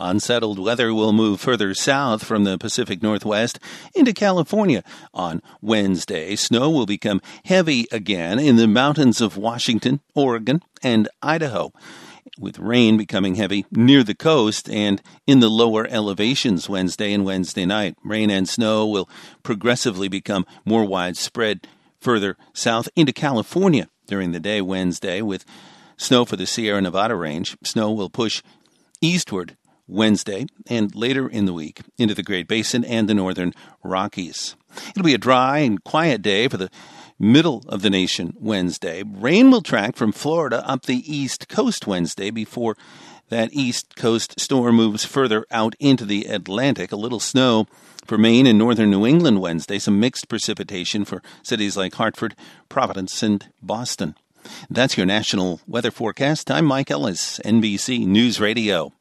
Unsettled weather will move further south from the Pacific Northwest into California. On Wednesday, snow will become heavy again in the mountains of Washington, Oregon, and Idaho, with rain becoming heavy near the coast and in the lower elevations Wednesday and Wednesday night. Rain and snow will progressively become more widespread further south into California during the day Wednesday, with snow for the Sierra Nevada range. Snow will push eastward Wednesday and later in the week into the Great Basin and the Northern Rockies. It'll be a dry and quiet day for the middle of the nation Wednesday. Rain will track from Florida up the East Coast Wednesday before that East Coast storm moves further out into the Atlantic. A little snow for Maine and northern New England Wednesday. Some mixed precipitation for cities like Hartford, Providence, and Boston. That's your national weather forecast. I'm Mike Ellis, NBC News Radio.